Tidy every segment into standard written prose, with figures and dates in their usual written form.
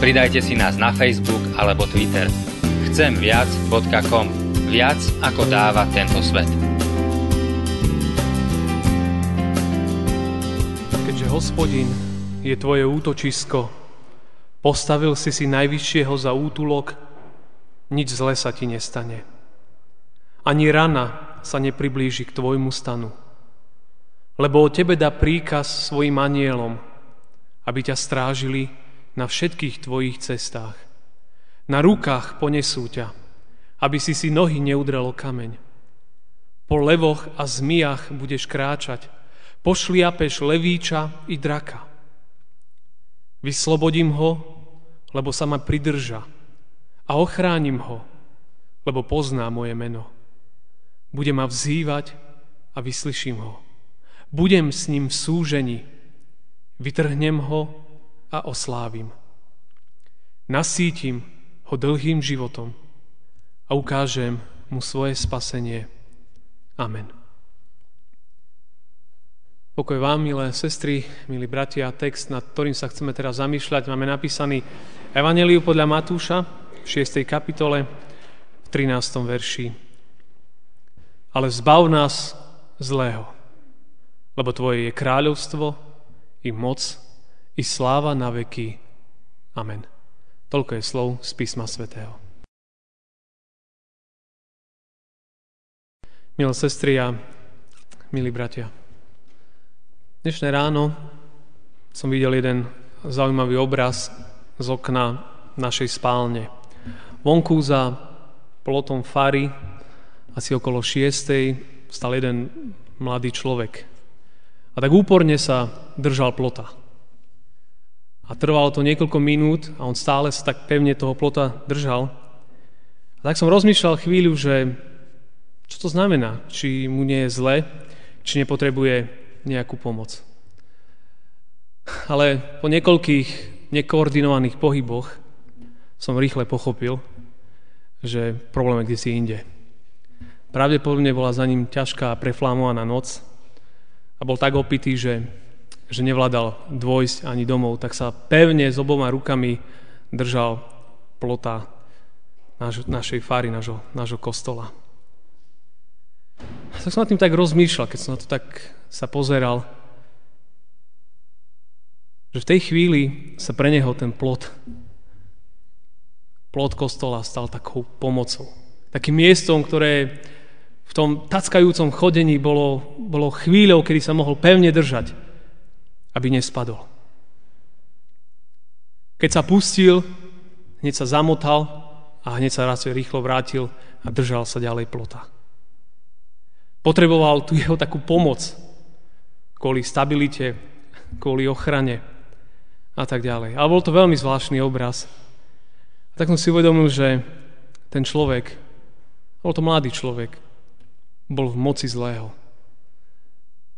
Pridajte si nás na Facebook alebo Twitter. chcemviac.com. Viac ako dáva tento svet. Hospodin je tvoje útočisko, postavil si si najvyššieho za útulok, nič zle sa ti nestane. Ani rana sa nepriblíži k tvojmu stanu, lebo o tebe dá príkaz svojim anielom, aby ťa strážili na všetkých tvojich cestách. Na rukách ponesú ťa, aby si si nohy neudrelo kameň. Po levoch a zmiach budeš kráčať, pošliapeš levíča i draka. Vyslobodím ho, lebo sa ma pridrža, a ochránim ho, lebo pozná moje meno. Bude ma vzývať a vyslyším ho. Budem s ním v súžení, vytrhnem ho a oslávim. Nasítim ho dlhým životom a ukážem mu svoje spasenie. Amen. Pokoj vám, milé sestry, milí bratia, text, nad ktorým sa chceme teraz zamýšľať, máme napísaný Evanjeliu podľa Matúša v 6. kapitole v 13. verši. Ale zbav nás zlého, lebo tvoje je kráľovstvo i moc i sláva na veky. Amen. Toľko je slov z Písma svätého. Milé sestry a milí bratia, dnešné ráno som videl jeden zaujímavý obraz z okna našej spálne. Vonku za plotom fary, asi okolo 6:00, stal jeden mladý človek. A tak úporne sa držal plota. A trvalo to niekoľko minút a on stále sa tak pevne toho plota držal. A tak som rozmýšľal chvíľu, že čo to znamená, či mu nie je zle, či nepotrebuje nejakú pomoc. Ale po niekoľkých nekoordinovaných pohyboch som rýchle pochopil, že problém je kdesi inde. Pravdepodobne bola za ním ťažká a preflámovaná noc a bol tak opitý, že nevládal dôjsť ani domov, tak sa pevne s oboma rukami držal plota našej fary, nášho kostola. Tak som nad tým tak rozmýšľal, keď som na to tak sa pozeral, že v tej chvíli sa pre neho ten plot kostola stal takou pomocou. Takým miestom, ktoré v tom tackajúcom chodení bolo chvíľou, kedy sa mohol pevne držať, aby nespadol. Keď sa pustil, hneď sa zamotal a hneď sa rýchlo vrátil a držal sa ďalej plota. Potreboval tu jeho takú pomoc, kvôli stabilite, kvôli ochrane a tak ďalej. Ale bol to veľmi zvláštny obraz. A tak som si uvedomil, že ten človek, bol to mladý človek, bol v moci zlého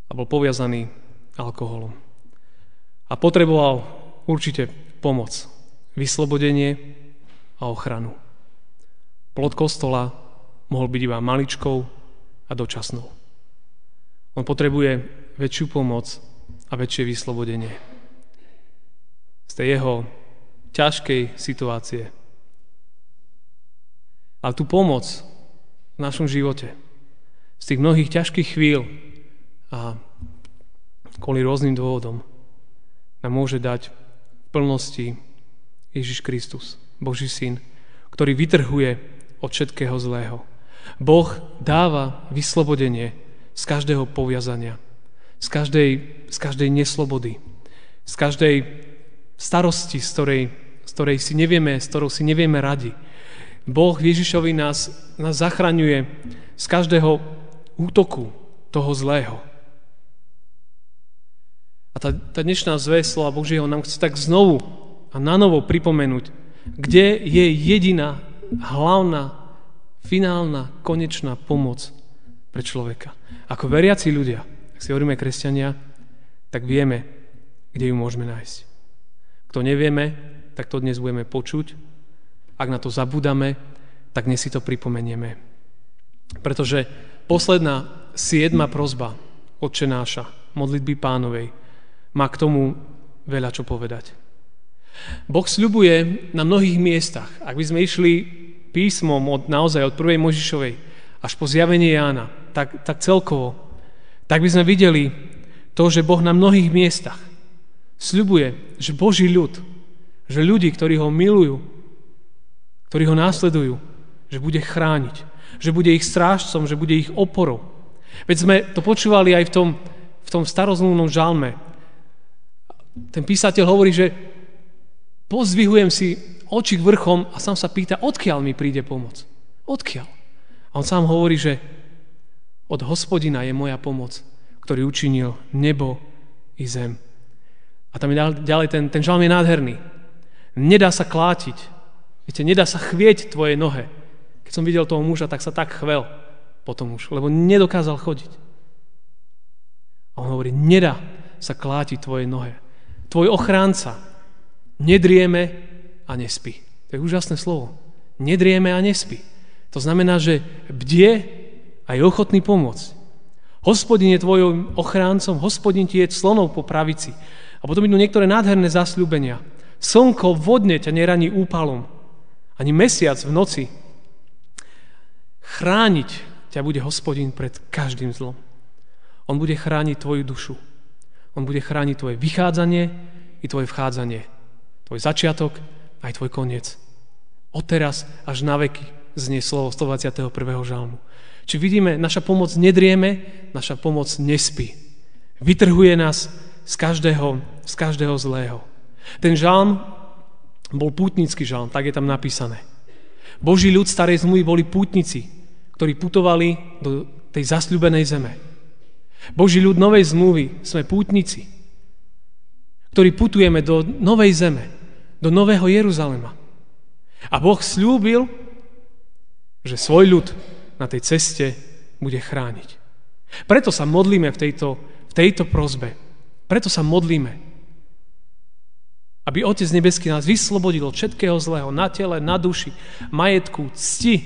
a bol poviazaný alkoholom. A potreboval určite pomoc, vyslobodenie a ochranu. Plot kostola mohol byť iba maličkou a dočasnou. On potrebuje väčšiu pomoc a väčšie vyslobodenie z tej jeho ťažkej situácie. Ale tú pomoc v našom živote, z tých mnohých ťažkých chvíľ a kvôli rôznym dôvodom, nám môže dať v plnosti Ježiš Kristus, Boží Syn, ktorý vytrhuje od všetkého zlého. Boh dáva vyslobodenie z každého poviazania, z každej neslobody, z každej starosti, s ktorou si nevieme radi. Boh Ježišovi nás zachraňuje z každého útoku toho zlého. A tá dnešná zvesť slova Božieho nám chce tak znovu a nanovo pripomenúť, kde je jediná, hlavná, finálna, konečná pomoc pre človeka. Ako veriaci ľudia, ak si hovoríme kresťania, tak vieme, kde ju môžeme nájsť. Kto nevieme, tak to dnes budeme počuť. Ak na to zabúdame, tak dnes si to pripomenieme. Pretože posledná 7. prosba Otče náša, modlitby Pánovej, má k tomu veľa čo povedať. Boh sľubuje na mnohých miestach. Ak by sme išli písmom naozaj od 1. Mojžišovej až po zjavenie Jána, tak celkovo, tak by sme videli to, že Boh na mnohých miestach sľubuje, že Boží ľud, že ľudí, ktorí ho milujú, ktorí ho následujú, že bude chrániť, že bude ich strážcom, že bude ich oporou. Veď sme to počúvali aj v tom starozmluvnom žalme. Ten písateľ hovorí, že pozdvihujem si oči k vrchom a sám sa pýta, odkiaľ mi príde pomoc? Odkiaľ? A on sám hovorí, že od Hospodina je moja pomoc, ktorý učinil nebo i zem. A tam je ďalej, ten žalm je nádherný. Nedá sa klátiť, viete, nedá sa chvieť tvoje nohe. Keď som videl toho muža, tak sa tak chvel potom už, lebo nedokázal chodiť. A on hovorí, nedá sa klátiť tvoje nohe. Tvoj ochránca nedrieme a nespí. To je úžasné slovo. Nedrieme a nespí. To znamená, že bdie a je ochotný pomôcť. Hospodin je tvojim ochráncom, Hospodin ti je slonov po pravici. A potom idú niektoré nádherné zasľúbenia. Slnko vodne ťa neraní úpalom. Ani mesiac v noci. Chrániť ťa bude Hospodin pred každým zlom. On bude chrániť tvoju dušu. On bude chrániť tvoje vychádzanie i tvoje vchádzanie. Tvoj začiatok, aj tvoj koniec. Odteraz až na veky znie slovo 121. žalmu. Či vidíme, naša pomoc nedrieme, naša pomoc nespí. Vytrhuje nás z každého zlého. Ten žalm bol pútnický žalm, tak je tam napísané. Boží ľud starej zmluvy boli pútnici, ktorí putovali do tej zasľúbenej zeme. Boží ľud novej zmluvy sme pútnici, ktorí putujeme do novej zeme, do Nového Jeruzalema. A Boh sľúbil, že svoj ľud na tej ceste bude chrániť. Preto sa modlíme v tejto prosbe. Preto sa modlíme, aby Otec nebeský nás vyslobodil od všetkého zlého na tele, na duši, majetku, cti.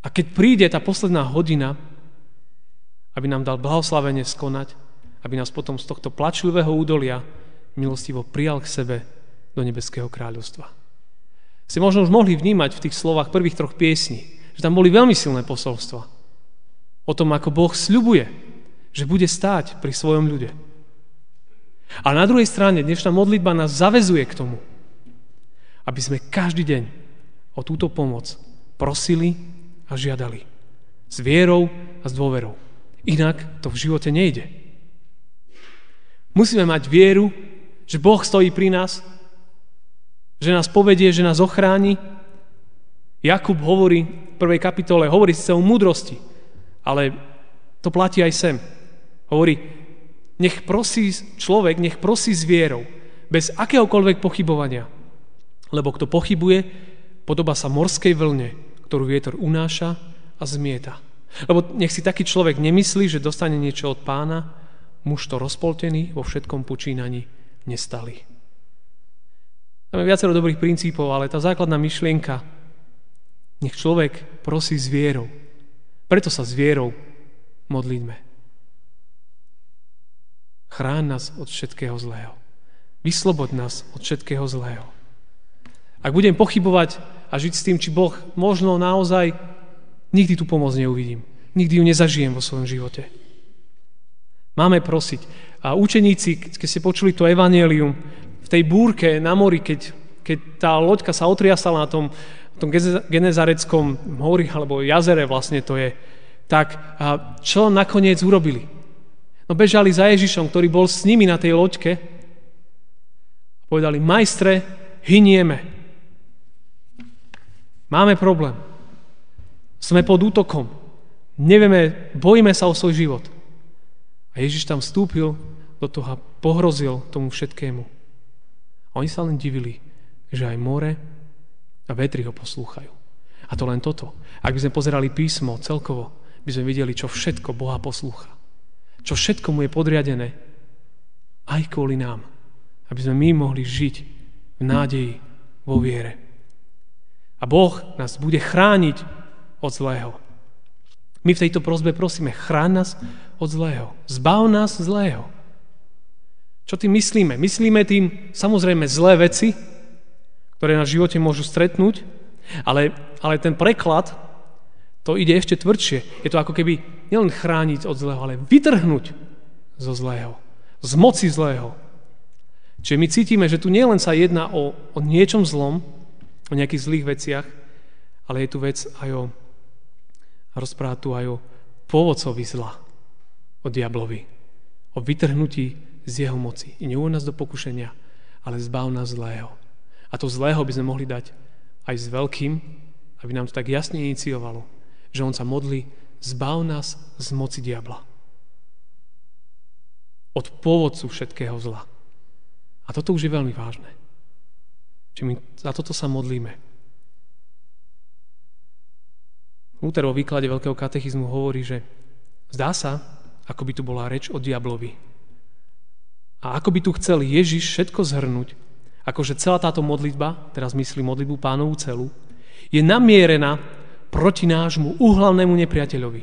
A keď príde tá posledná hodina, aby nám dal blahoslavenie skonať, aby nás potom z tohto plačlivého údolia milostivo prijal k sebe do nebeského kráľovstva. Si možno už mohli vnímať v tých slovách prvých 3 piesní, že tam boli veľmi silné posolstva o tom, ako Boh sľubuje, že bude stáť pri svojom ľude. Ale na druhej strane dnešná modlitba nás zavezuje k tomu, aby sme každý deň o túto pomoc prosili a žiadali. S vierou a s dôverou. Inak to v živote nejde. Musíme mať vieru, že Boh stojí pri nás, že nás povedie, že nás ochráni. Jakub hovorí v 1. kapitole, hovorí síce o múdrosti, ale to platí aj sem. Hovorí, nech prosí s vierou, bez akéhokoľvek pochybovania. Lebo kto pochybuje, podobá sa morskej vlne, ktorú vietor unáša a zmieta. Lebo nech si taký človek nemyslí, že dostane niečo od Pána, muž to rozpoltený vo všetkom počínaní nestali. Tam je viacero dobrých princípov, ale tá základná myšlienka, nech človek prosí s vierou. Preto sa s vierou modlíme. Chráň nás od všetkého zlého. Vysloboď nás od všetkého zlého. Ak budem pochybovať a žiť s tým, či Boh možno naozaj, nikdy tú pomoc neuvidím. Nikdy ju nezažijem vo svojom živote. Máme prosiť. A učeníci, keď ste počuli to evanjelium, v tej búrke na mori, keď tá loďka sa otriasala na tom Genezareckom mori, alebo jazere vlastne to je, tak čo nakoniec urobili? No bežali za Ježišom, ktorý bol s nimi na tej loďke. Povedali, majstre, hynieme. Máme problém. Sme pod útokom. Nevieme, bojíme sa o svoj život. A Ježiš tam vstúpil do toho a pohrozil tomu všetkému. Oni sa len divili, že aj more a vetry ho poslúchajú. A to len toto. Ak by sme pozerali písmo celkovo, by sme videli, čo všetko Boha poslúcha. Čo všetko mu je podriadené aj kvôli nám. Aby sme my mohli žiť v nádeji, vo viere. A Boh nás bude chrániť od zlého. My v tejto prosbe prosíme, chráň nás od zlého. Zbav nás zlého. Čo tým myslíme? Myslíme tým samozrejme zlé veci, ktoré na živote môžu stretnúť, ale ten preklad, to ide ešte tvrdšie. Je to ako keby nielen chrániť od zlého, ale vytrhnúť zo zlého. Z moci zlého. Čiže my cítime, že tu nielen sa jedná o niečom zlom, o nejakých zlých veciach, ale je tu vec aj o rozpráva tu aj o pôvodcovi zla, o diablovi, o vytrhnutí z jeho moci. I neuvod nás do pokušenia, ale zbav nás zlého. A to zlého by sme mohli dať aj s veľkým, aby nám to tak jasne iniciovalo, že on sa modlí, zbav nás z moci diabla. Od pôvodcu všetkého zla. A toto už je veľmi vážne. Čiže my za toto sa modlíme. Luther vo výklade Veľkého katechizmu hovorí, že zdá sa, ako by tu bola reč o diablovi. A ako by tu chcel Ježiš všetko zhrnúť, akože celá táto modlitba, teraz myslím modlitbu Pánovu celú, je namierená proti nášmu úhlavnému nepriateľovi.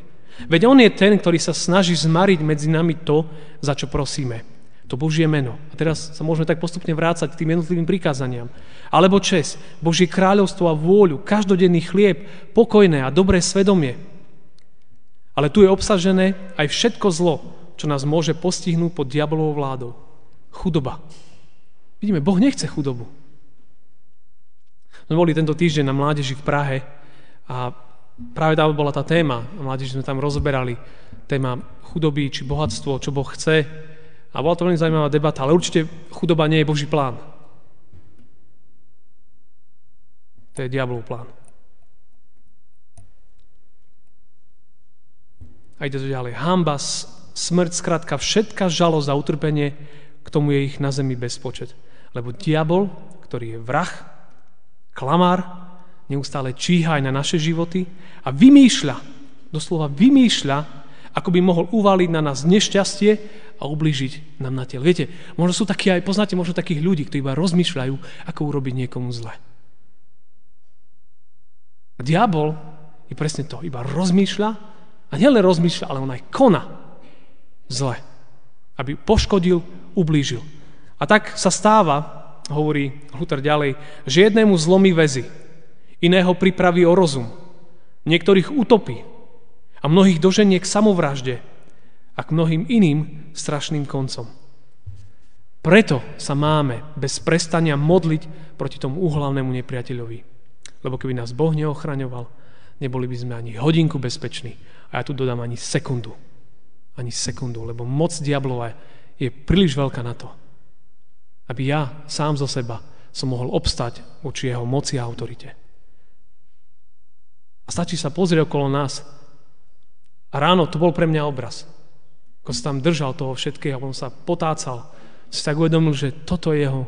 Veď on je ten, ktorý sa snaží zmariť medzi nami to, za čo prosíme. To Božie meno. A teraz sa môžeme tak postupne vrácať k tým jednotlivým prikázaniam. Alebo česť, Božie kráľovstvo a vôľu, každodenný chlieb, pokojné a dobré svedomie. Ale tu je obsažené aj všetko zlo, čo nás môže postihnúť pod diablovou vládou. Chudoba. Vidíme, Boh nechce chudobu. My boli tento týždeň na mládeži v Prahe a práve tam bola tá téma. Mládeži sme tam rozoberali téma chudoby či bohatstvo, čo Boh chce. A bola to veľmi zaujímavá debata, ale určite chudoba nie je Boží plán. To je diablov plán. A ide to ďalej. Hanba, smrť, skrátka všetká žalosť a utrpenie, k tomu je ich na zemi bezpočet. Lebo diabol, ktorý je vrah, klamár, neustále číha aj na naše životy a vymýšľa, doslova vymýšľa, ako by mohol uvaliť na nás nešťastie a ublížiť nám na telo. Viete, možno sú takí aj, poznáte možno takých ľudí, ktorí iba rozmýšľajú, ako urobiť niekomu zle. A diabol je presne to, iba rozmýšľa a nielen rozmýšľa, ale on aj koná zle, aby poškodil, ublížil. A tak sa stáva, hovorí Luther ďalej, že jednému zlomí väzy, iného pripraví o rozum, niektorých utopí, a mnohých doženie k samovražde a k mnohým iným strašným koncom. Preto sa máme bez prestania modliť proti tomu úhlavnému nepriateľovi. Lebo keby nás Boh neochraňoval, neboli by sme ani hodinku bezpeční. A ja tu dodám ani sekundu. Ani sekundu, lebo moc diablova je príliš veľká na to, aby ja sám zo seba som mohol obstať voči jeho moci a autorite. A stačí sa pozrieť okolo nás. A ráno to bol pre mňa obraz. Ako sa tam držal toho všetkého, on sa potácal. Si tak uvedomil, že toto jeho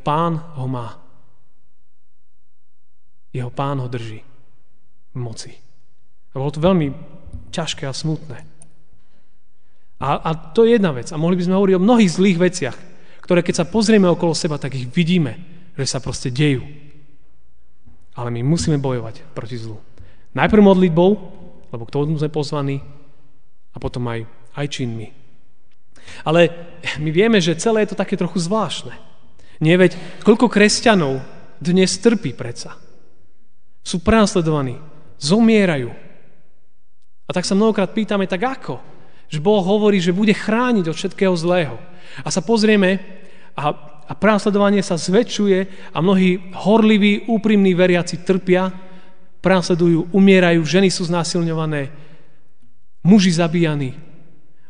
pán ho má. Jeho pán ho drží v moci. A bolo to veľmi ťažké a smutné. A to je jedna vec. A mohli by sme hovoriť o mnohých zlých veciach, ktoré keď sa pozrieme okolo seba, tak ich vidíme, že sa proste dejú. Ale my musíme bojovať proti zlu. Najprv modlitbou, lebo k tomu sme pozvaní, a potom aj činmi. Ale my vieme, že celé je to také trochu zvláštne. Nie, veď koľko kresťanov dnes trpí predsa. Sú prenasledovaní, zomierajú. A tak sa mnohokrát pýtame, tak ako? Že Boh hovorí, že bude chrániť od všetkého zlého. A sa pozrieme a prenasledovanie sa zväčšuje a mnohí horliví, úprimní veriaci trpia, prenasledujú, umierajú, ženy sú znásilňované, muži zabíjani.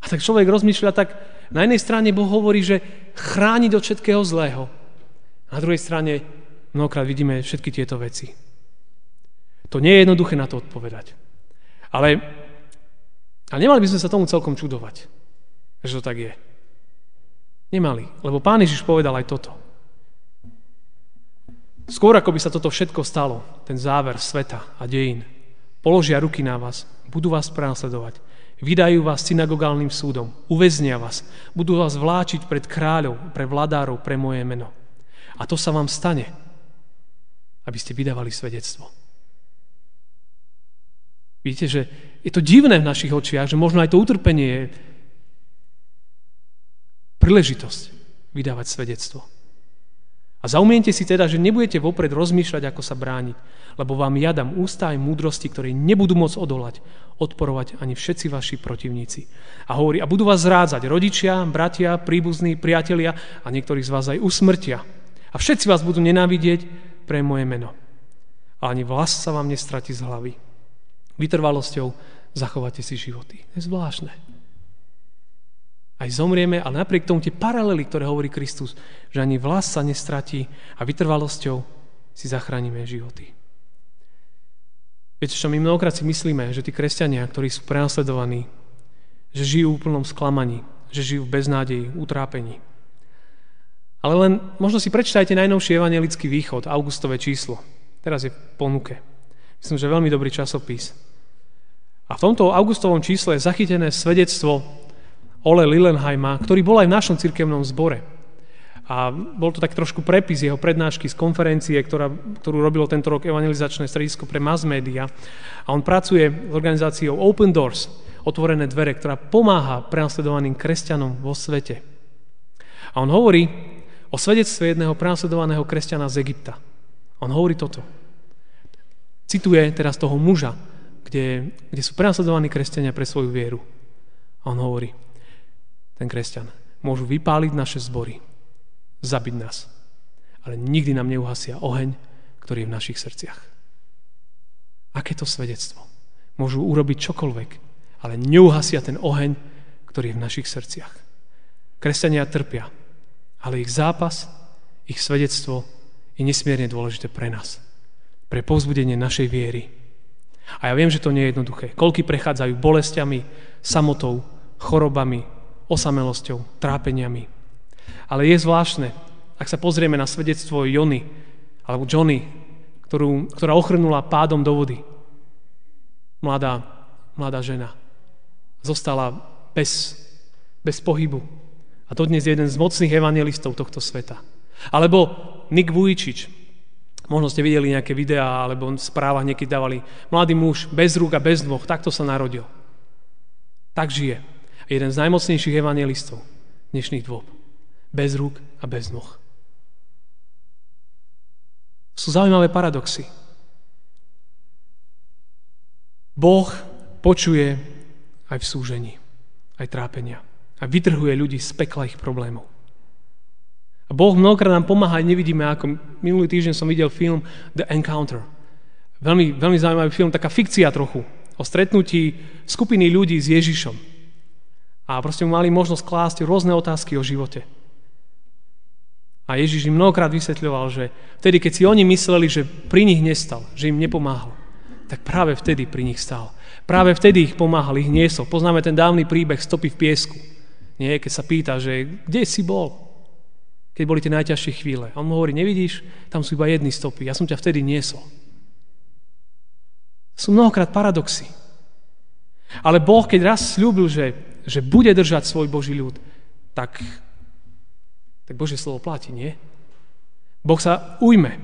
A tak človek rozmýšľa, tak na jednej strane Boh hovorí, že chrániť od všetkého zlého. Na druhej strane mnohokrát vidíme všetky tieto veci. To nie je jednoduché na to odpovedať. Ale nemali by sme sa tomu celkom čudovať, že to tak je. Nemali, lebo Pán Ježiš povedal aj toto. Skôr ako by sa toto všetko stalo, ten záver sveta a dejín, položia ruky na vás, budú vás prenasledovať, vydajú vás synagogálnym súdom, uväznia vás, budú vás vláčiť pred kráľov, pre vladárov, pre moje meno. A to sa vám stane, aby ste vydávali svedectvo. Vidíte, že je to divné v našich očiach, že možno aj to utrpenie je príležitosť vydávať svedectvo. A zaumiente si teda, že nebudete vopred rozmýšľať, ako sa brániť, lebo vám ja dám ústa aj múdrosti, ktoré nebudú môcť odolať, odporovať ani všetci vaši protivníci. A hovorí, a budú vás zrádzať rodičia, bratia, príbuzní, priatelia a niektorí z vás aj usmrtia. A všetci vás budú nenávidieť pre moje meno. A ani vlas sa vám nestratí z hlavy. Vytrvalosťou zachovate si životy. To je zvláštne. Aj zomrieme, ale napriek tomu tie paralely, ktoré hovorí Kristus, že ani vlas sa nestratí a vytrvalosťou si zachránime životy. Viete čo, my mnohokrát si myslíme, že tí kresťania, ktorí sú prenasledovaní, že žijú v plnom sklamaní, že žijú v beznádeji, utrápení. Ale len možno si prečítajte najnovší Evangelický východ, augustové číslo. Teraz je v ponuke. Myslím, že veľmi dobrý časopis. A v tomto augustovom čísle je zachytené svedectvo Ole Lillenheima, ktorý bol aj v našom cirkevnom zbore. A bol to tak trošku prepis jeho prednášky z konferencie, ktorú robilo tento rok Evangelizačné stredisko pre mass media. A on pracuje s organizáciou Open Doors, otvorené dvere, ktorá pomáha prenasledovaným kresťanom vo svete. A on hovorí o svedectve jedného prenasledovaného kresťana z Egypta. On hovorí toto. Cituje teraz toho muža, kde sú prenasledovaní kresťania pre svoju vieru. A on hovorí, ten kresťan, môžu vypáliť naše zbory, zabiť nás, ale nikdy nám neuhasia oheň, ktorý je v našich srdciach. Aké to svedectvo? Môžu urobiť čokoľvek, ale neuhasia ten oheň, ktorý je v našich srdciach. Kresťania trpia, ale ich zápas, ich svedectvo je nesmierne dôležité pre nás, pre povzbudenie našej viery. A ja viem, že to nie je jednoduché. Koľky prechádzajú bolestiami, samotou, chorobami, osamelosťou, trápeniami. Ale je zvláštne, ak sa pozrieme na svedectvo Jony, alebo Johnny, ktorá ochrnula pádom do vody. Mladá žena. Zostala bez pohybu. A to dnes je jeden z mocných evangelistov tohto sveta. Alebo Nik Vujčič. Možno ste videli nejaké videá, alebo v správach niekedy dávali mladý muž bez rúk a bez dvoch. Takto sa narodil. Tak žije. Jeden z najmocnejších evangelistov dnešných dôb. Bez rúk a bez noh. Sú zaujímavé paradoxy. Boh počuje aj v súžení, aj trápenia. A vytrhuje ľudí z pekla ich problémov. A Boh mnohokrát nám pomáha, aj nevidíme ako. Minulý týždeň som videl film The Encounter. Veľmi, veľmi zaujímavý film, taká fikcia trochu. O stretnutí skupiny ľudí s Ježišom. A proste mu mali možnosť klásť rôzne otázky o živote. A Ježiš im mnohokrát vysvetľoval, že vtedy, keď si oni mysleli, že pri nich nestal, že im nepomáhal, tak práve vtedy pri nich stál. Práve vtedy ich pomáhal, ich niesol. Poznáme ten dávny príbeh stopy v piesku. Nie, keď sa pýta, že kde si bol, keď boli tie najťažšie chvíle. A on mu hovorí, nevidíš, tam sú iba jedny stopy. Ja som ťa vtedy niesol. Sú mnohokrát paradoxy. Ale Boh, keď raz sľúbil, že bude držať svoj Boží ľud, tak Božie slovo platí, nie? Boh sa ujme.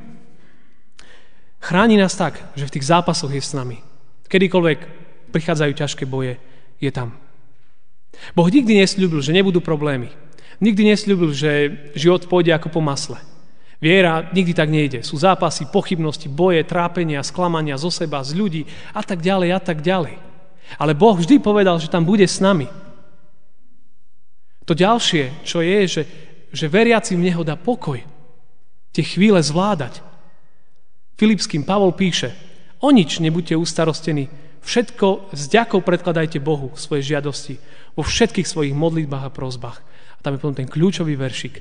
Chráni nás tak, že v tých zápasoch je s nami. Kedykoľvek prichádzajú ťažké boje, je tam. Boh nikdy nesľúbil, že nebudú problémy. Nikdy nesľúbil, že život pôjde ako po masle. Viera nikdy tak nejde. Sú zápasy, pochybnosti, boje, trápenia, sklamania zo seba, z ľudí a tak ďalej a tak ďalej. Ale Boh vždy povedal, že tam bude s nami. To ďalšie, čo je, že veriaci v Neho dá pokoj. Tie chvíle zvládať. Filipským Pavol píše, o nič nebuďte ustarostení, všetko s vďakou predkladajte Bohu svoje žiadosti vo všetkých svojich modlitbách a prosbách. A tam je potom ten kľúčový veršik.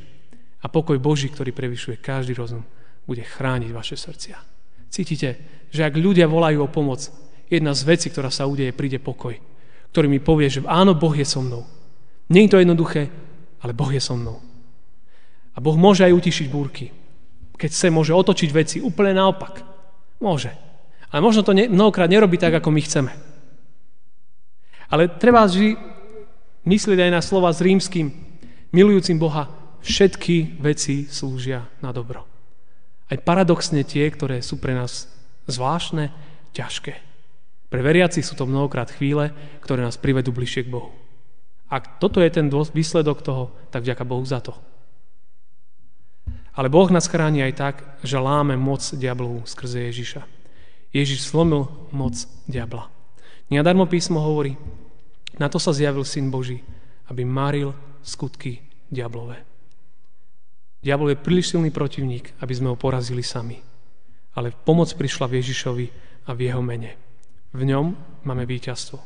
A pokoj Boží, ktorý prevyšuje každý rozum, bude chrániť vaše srdcia. Cítite, že ak ľudia volajú o pomoc, jedna z vecí, ktorá sa udeje, príde pokoj, ktorý mi povie, že áno, Boh je so mnou. Nie je to jednoduché, ale Boh je so mnou. A Boh môže aj utišiť búrky, keď chce, môže otočiť veci úplne naopak. Môže. Ale možno to mnohokrát nerobí tak, ako my chceme. Ale treba vždy myslieť aj na slova s rímskym, milujúcim Boha, všetky veci slúžia na dobro. Aj paradoxne tie, ktoré sú pre nás zvláštne, ťažké. Pre veriacich sú to mnohokrát chvíle, ktoré nás privedú bližšie k Bohu. Ak toto je ten výsledok toho, tak vďaka Bohu za to. Ale Boh nás chráni aj tak, že láme moc diablovu skrze Ježiša. Ježiš slomil moc diabla. Nenadarmo písmo hovorí, na to sa zjavil Syn Boží, aby maril skutky diablové. Diabol je príliš silný protivník, aby sme ho porazili sami. Ale pomoc prišla v Ježišovi a v jeho mene. V ňom máme víťazstvo.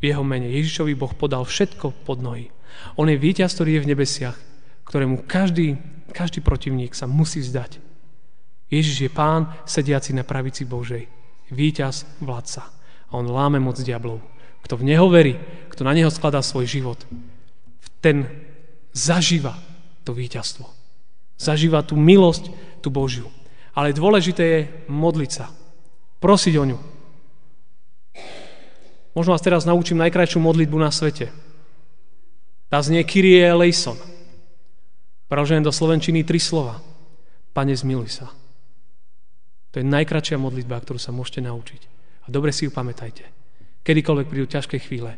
V jeho mene Ježišovi Boh podal všetko pod nohy. On je víťaz, ktorý je v nebesiach, ktorému každý protivník sa musí zdať. Ježiš je Pán, sediaci na pravici Božej. Víťaz, vládca. A on láme moc diablov. Kto v neho verí, kto na neho skladá svoj život, ten zažíva to víťazstvo. Zažíva tú milosť, tú Božiu. Ale dôležité je modliť sa. Prosiť o ňu. Možno vás teraz naučím najkrajšiu modlitbu na svete. Tá znie Kyrie eleison. Preložené do slovenčiny 3 slova. Pane, zmiluj sa. To je najkrajšia modlitba, ktorú sa môžete naučiť. A dobre si ju pamätajte. Kedykoľvek prídu ťažké chvíle.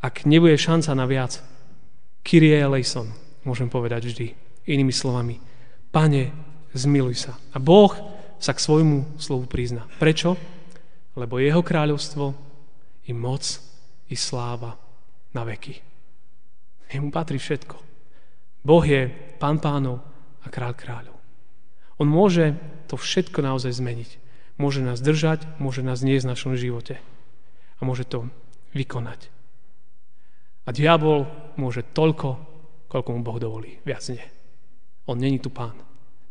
Ak nebude šanca na viac, Kyrie eleison, môžem povedať vždy. Inými slovami, Pane, zmiluj sa. A Boh sa k svojmu slovu prizná. Prečo? Lebo jeho kráľovstvo i moc, i sláva na veky. Jemu patrí všetko. Boh je Pán pánov a Kráľ kráľov. On môže to všetko naozaj zmeniť. Môže nás držať, môže nás niesť v našom živote. A môže to vykonať. A diabol môže toľko, koľko mu Boh dovolí. Viac nie. On není tu pán.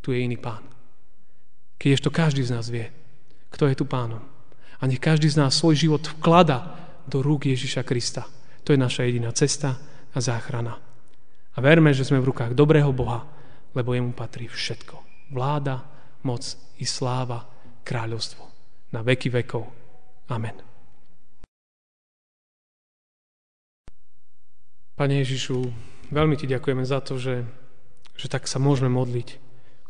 Tu je iný pán. Keďže to každý z nás vie, kto je tu pánom. A nech každý z nás svoj život vklada do rúk Ježiša Krista. To je naša jediná cesta a záchrana. A verme, že sme v rukách dobrého Boha, lebo jemu patrí všetko. Vláda, moc i sláva, kráľovstvo. Na veky vekov. Amen. Pane Ježišu, veľmi Ti ďakujeme za to, že tak sa môžeme modliť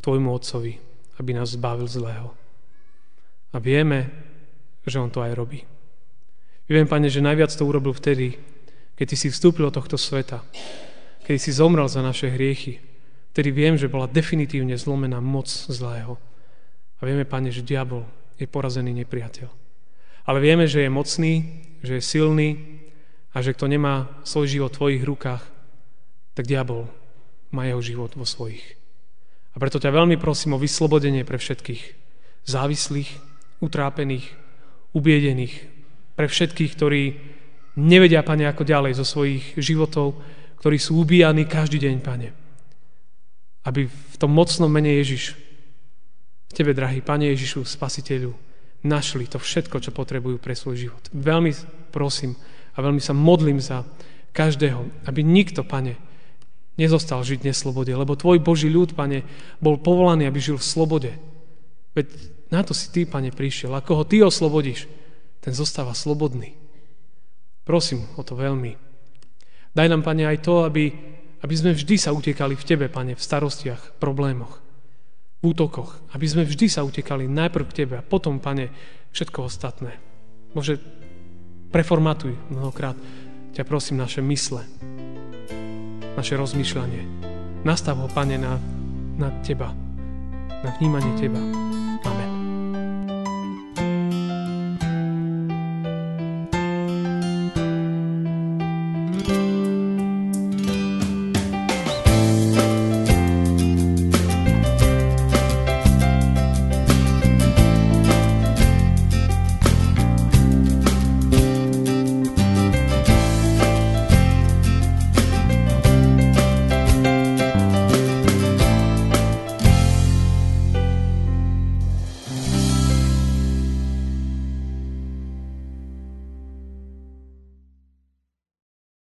k Tvojmu Otcovi, aby nás zbavil zlého. A vieme, že on to aj robí. Viem, Pane, že najviac to urobil vtedy, keď Ty si vstúpil do tohto sveta, keď si zomrel za naše hriechy, vtedy viem, že bola definitívne zlomená moc zlého. A vieme, Pane, že diabol je porazený nepriateľ. Ale vieme, že je mocný, že je silný a že kto nemá svoj život v Tvojich rukách, tak diabol má jeho život vo svojich. A preto ťa veľmi prosím o vyslobodenie pre všetkých závislých, utrápených, ubiedených, pre všetkých, ktorí nevedia, Pane, ako ďalej zo svojich životov, ktorí sú ubíjani každý deň, Pane. Aby v tom mocnom mene Ježiš, Tebe, drahý Pane Ježišu, Spasiteľu, našli to všetko, čo potrebujú pre svoj život. Veľmi prosím a veľmi sa modlím za každého, aby nikto, Pane, nezostal žiť v neslobode, lebo Tvoj Boží ľud, Pane, bol povolaný, aby žil v slobode. Veď na to si Ty, Pane, prišiel. A koho Ty oslobodíš, ten zostáva slobodný. Prosím o to veľmi. Daj nám, Pane, aj to, aby sme vždy sa utekali v Tebe, Pane, v starostiach, problémoch, v útokoch. Aby sme vždy sa utekali najprv k Tebe a potom, Pane, všetko ostatné. Bože, preformatuj mnohokrát, ťa prosím, naše mysle, naše rozmýšľanie. Nastav ho, Pane, na Teba, na vnímanie Teba. Amen.